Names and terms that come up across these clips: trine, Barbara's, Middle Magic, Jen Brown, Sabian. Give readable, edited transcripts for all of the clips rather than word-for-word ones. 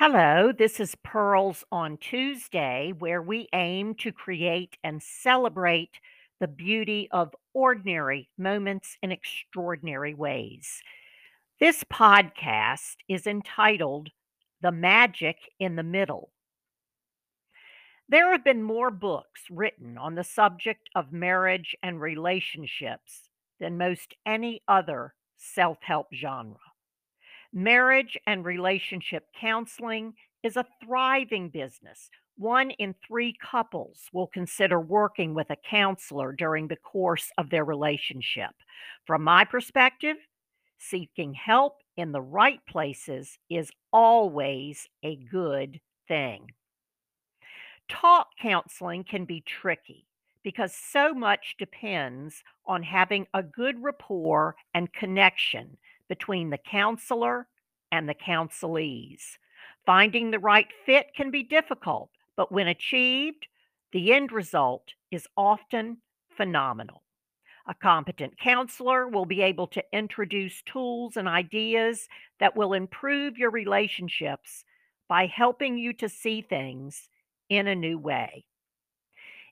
Hello, this is Pearls on Tuesday, where we aim to create and celebrate the beauty of ordinary moments in extraordinary ways. This podcast is entitled The Magic in the Middle. There have been more books written on the subject of marriage and relationships than most any other self-help genre. Marriage and relationship counseling is a thriving business. 1 in 3 couples will consider working with a counselor during the course of their relationship. From my perspective, seeking help in the right places is always a good thing. Talk counseling can be tricky because so much depends on having a good rapport and connection between the counselor and the counselees. Finding the right fit can be difficult, but when achieved, the end result is often phenomenal. A competent counselor will be able to introduce tools and ideas that will improve your relationships by helping you to see things in a new way.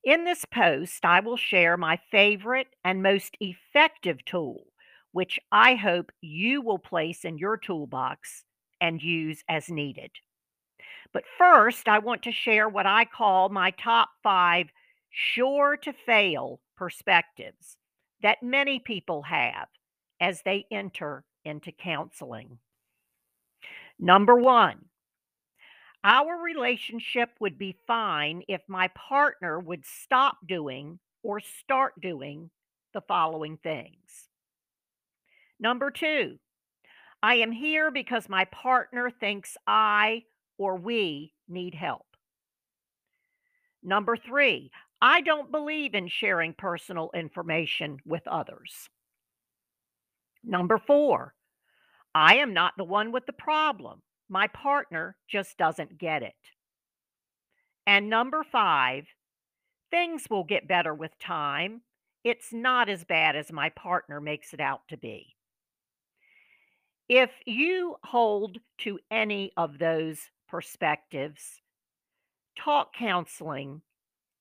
In this post, I will share my favorite and most effective tool, which I hope you will place in your toolbox and use as needed. But first, I want to share what I call my top 5 sure-to-fail perspectives that many people have as they enter into counseling. Number 1, our relationship would be fine if my partner would stop doing or start doing the following things. Number 2, I am here because my partner thinks I or we need help. Number 3, I don't believe in sharing personal information with others. Number 4, I am not the one with the problem. My partner just doesn't get it. And number 5, things will get better with time. It's not as bad as my partner makes it out to be. If you hold to any of those perspectives, talk counseling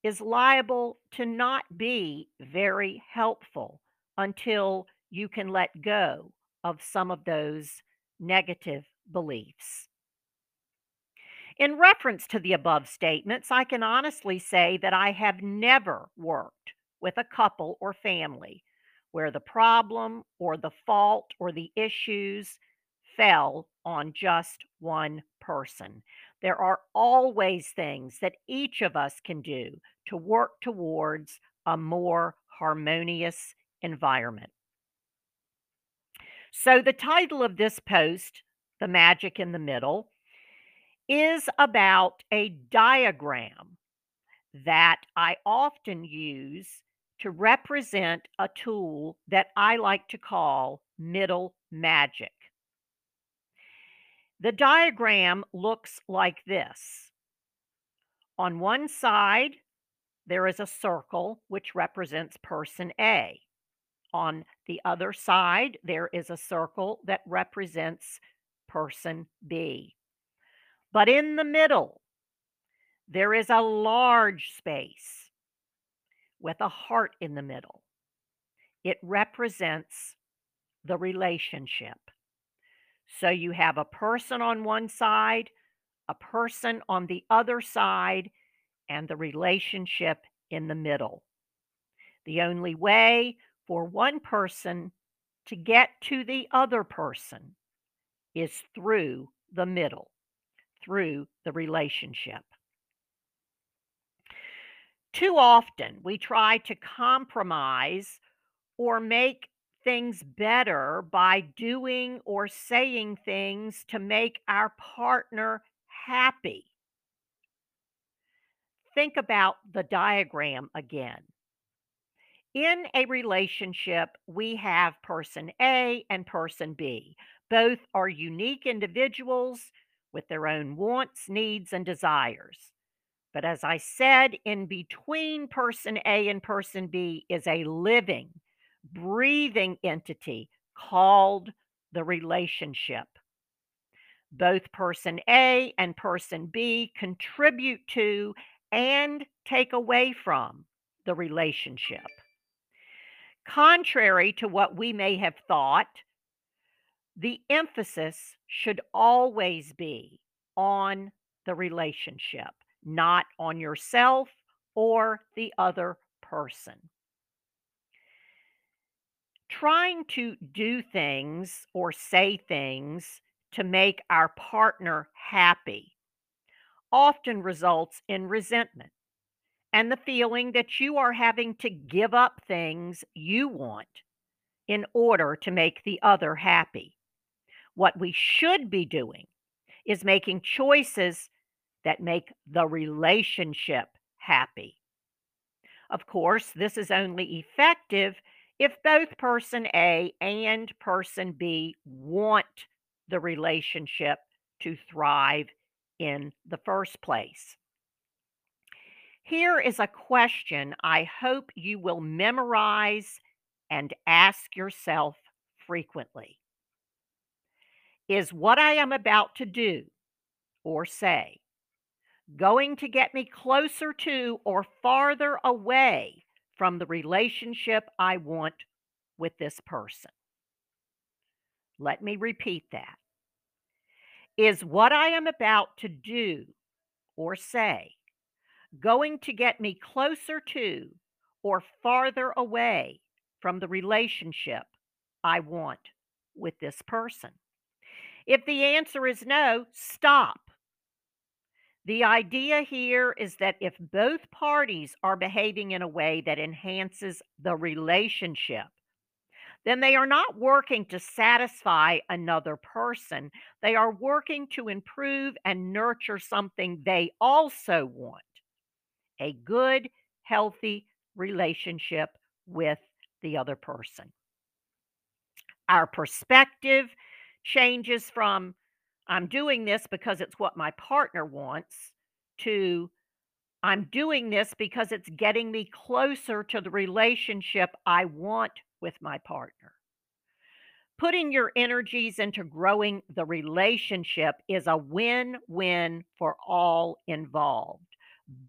is liable to not be very helpful until you can let go of some of those negative beliefs. In reference to the above statements, I can honestly say that I have never worked with a couple or family where the problem or the fault or the issues fell on just one person. There are always things that each of us can do to work towards a more harmonious environment. So the title of this post, The Magic in the Middle, is about a diagram that I often use to represent a tool that I like to call Middle Magic. The diagram looks like this. On one side, there is a circle which represents person A. On the other side, there is a circle that represents person B. But in the middle, there is a large space with a heart in the middle. It represents the relationship. So you have a person on one side, a person on the other side, and the relationship in the middle. The only way for one person to get to the other person is through the middle, through the relationship. Too often, we try to compromise or make things better by doing or saying things to make our partner happy. Think about the diagram again. In a relationship, we have person A and person B. Both are unique individuals with their own wants, needs, and desires. But as I said, in between person A and person B is a living, breathing entity called the relationship. Both person A and person B contribute to and take away from the relationship. Contrary to what we may have thought, the emphasis should always be on the relationship, not on yourself or the other person. Trying to do things or say things to make our partner happy often results in resentment and the feeling that you are having to give up things you want in order to make the other happy. What we should be doing is making choices that make the relationship happy. Of course, this is only effective if both person A and person B want the relationship to thrive in the first place. Here is a question I hope you will memorize and ask yourself frequently. Is what I am about to do or say going to get me closer to or farther away from the relationship I want with this person? Let me repeat that. Is what I am about to do or say going to get me closer to or farther away from the relationship I want with this person? If the answer is no, stop. The idea here is that if both parties are behaving in a way that enhances the relationship, then they are not working to satisfy another person. They are working to improve and nurture something they also want, a good, healthy relationship with the other person. Our perspective changes from I'm doing this because it's what my partner wants to I'm doing this because it's getting me closer to the relationship I want with my partner. Putting your energies into growing the relationship is a win-win for all involved.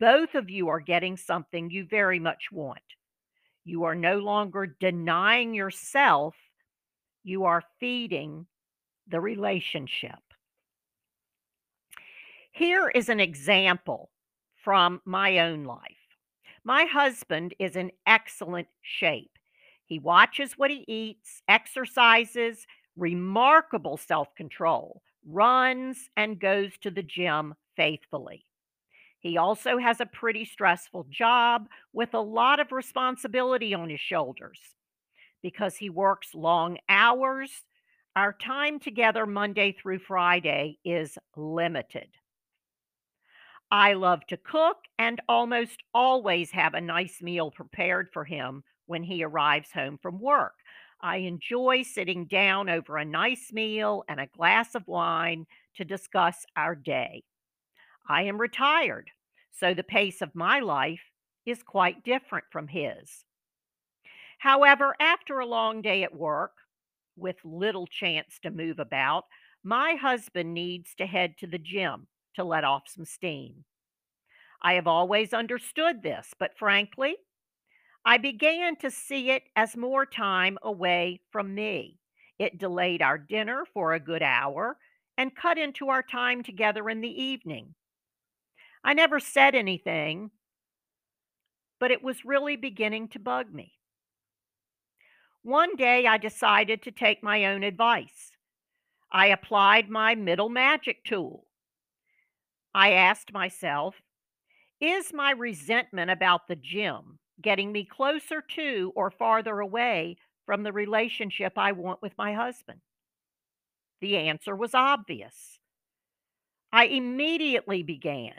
Both of you are getting something you very much want. You are no longer denying yourself. You are feeding the relationship. Here is an example from my own life. My husband is in excellent shape. He watches what he eats, exercises, remarkable self-control, runs, and goes to the gym faithfully. He also has a pretty stressful job with a lot of responsibility on his shoulders. Because he works long hours, our time together Monday through Friday is limited. I love to cook and almost always have a nice meal prepared for him when he arrives home from work. I enjoy sitting down over a nice meal and a glass of wine to discuss our day. I am retired, so the pace of my life is quite different from his. However, after a long day at work, with little chance to move about, my husband needs to head to the gym to let off some steam. I have always understood this, but frankly, I began to see it as more time away from me. It delayed our dinner for a good hour and cut into our time together in the evening. I never said anything, but it was really beginning to bug me. One day, I decided to take my own advice. I applied my Middle Magic tool. I asked myself, is my resentment about the gym getting me closer to or farther away from the relationship I want with my husband? The answer was obvious. I immediately began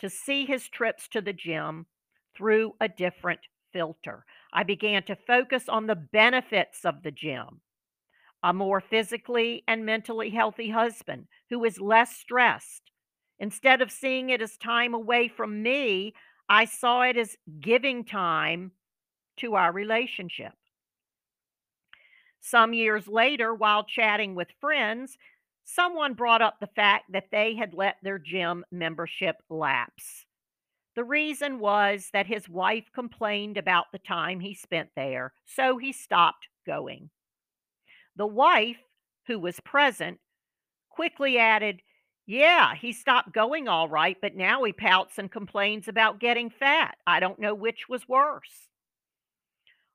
to see his trips to the gym through a different filter. I began to focus on the benefits of the gym, a more physically and mentally healthy husband who is less stressed. Instead of seeing it as time away from me, I saw it as giving time to our relationship. Some years later, while chatting with friends, Someone brought up the fact that they had let their gym membership lapse. The reason was that his wife complained about the time he spent there, so he stopped going. The wife, who was present, quickly added, "Yeah, he stopped going all right, but now he pouts and complains about getting fat. I don't know which was worse."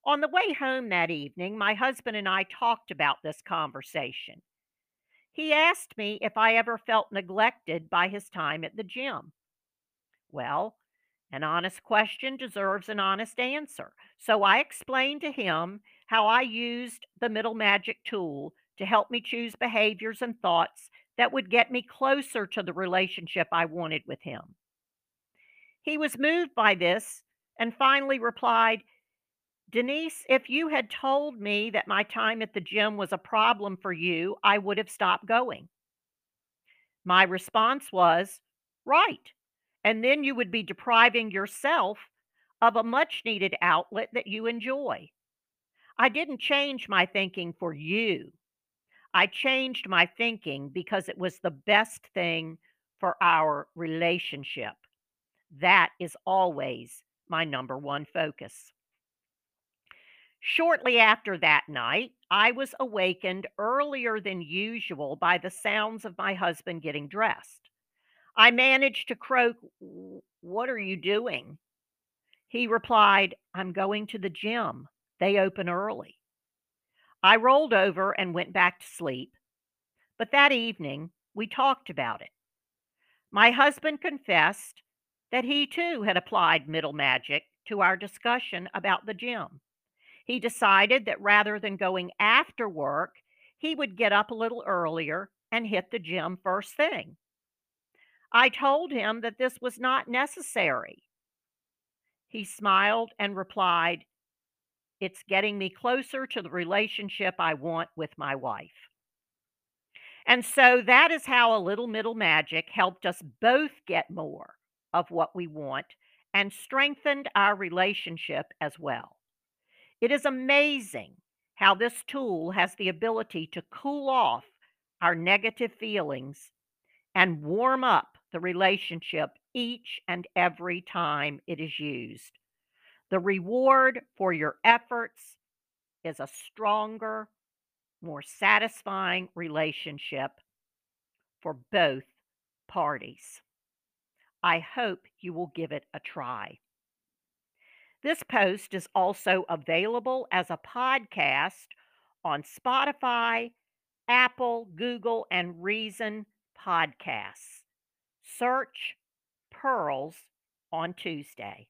On the way home that evening, my husband and I talked about this conversation. He asked me if I ever felt neglected by his time at the gym. Well, an honest question deserves an honest answer. So I explained to him how I used the Middle Magic tool to help me choose behaviors and thoughts that would get me closer to the relationship I wanted with him. He was moved by this and finally replied, "Denise, if you had told me that my time at the gym was a problem for you, I would have stopped going." My response was, "Right. And then you would be depriving yourself of a much-needed outlet that you enjoy." I didn't change my thinking for you. I changed my thinking because it was the best thing for our relationship. That is always my number one focus. Shortly after that night, I was awakened earlier than usual by the sounds of my husband getting dressed. I managed to croak, "What are you doing?" He replied, "I'm going to the gym. They open early." I rolled over and went back to sleep. But that evening, we talked about it. My husband confessed that he too had applied Middle Magic to our discussion about the gym. He decided that rather than going after work, he would get up a little earlier and hit the gym first thing. I told him that this was not necessary. He smiled and replied, "It's getting me closer to the relationship I want with my wife." And so that is how a little Middle Magic helped us both get more of what we want and strengthened our relationship as well. It is amazing how this tool has the ability to cool off our negative feelings and warm up the relationship each and every time it is used. The reward for your efforts is a stronger, more satisfying relationship for both parties. I hope you will give it a try. This post is also available as a podcast on Spotify, Apple, Google, and Reason podcasts. Search Pearls on Tuesday.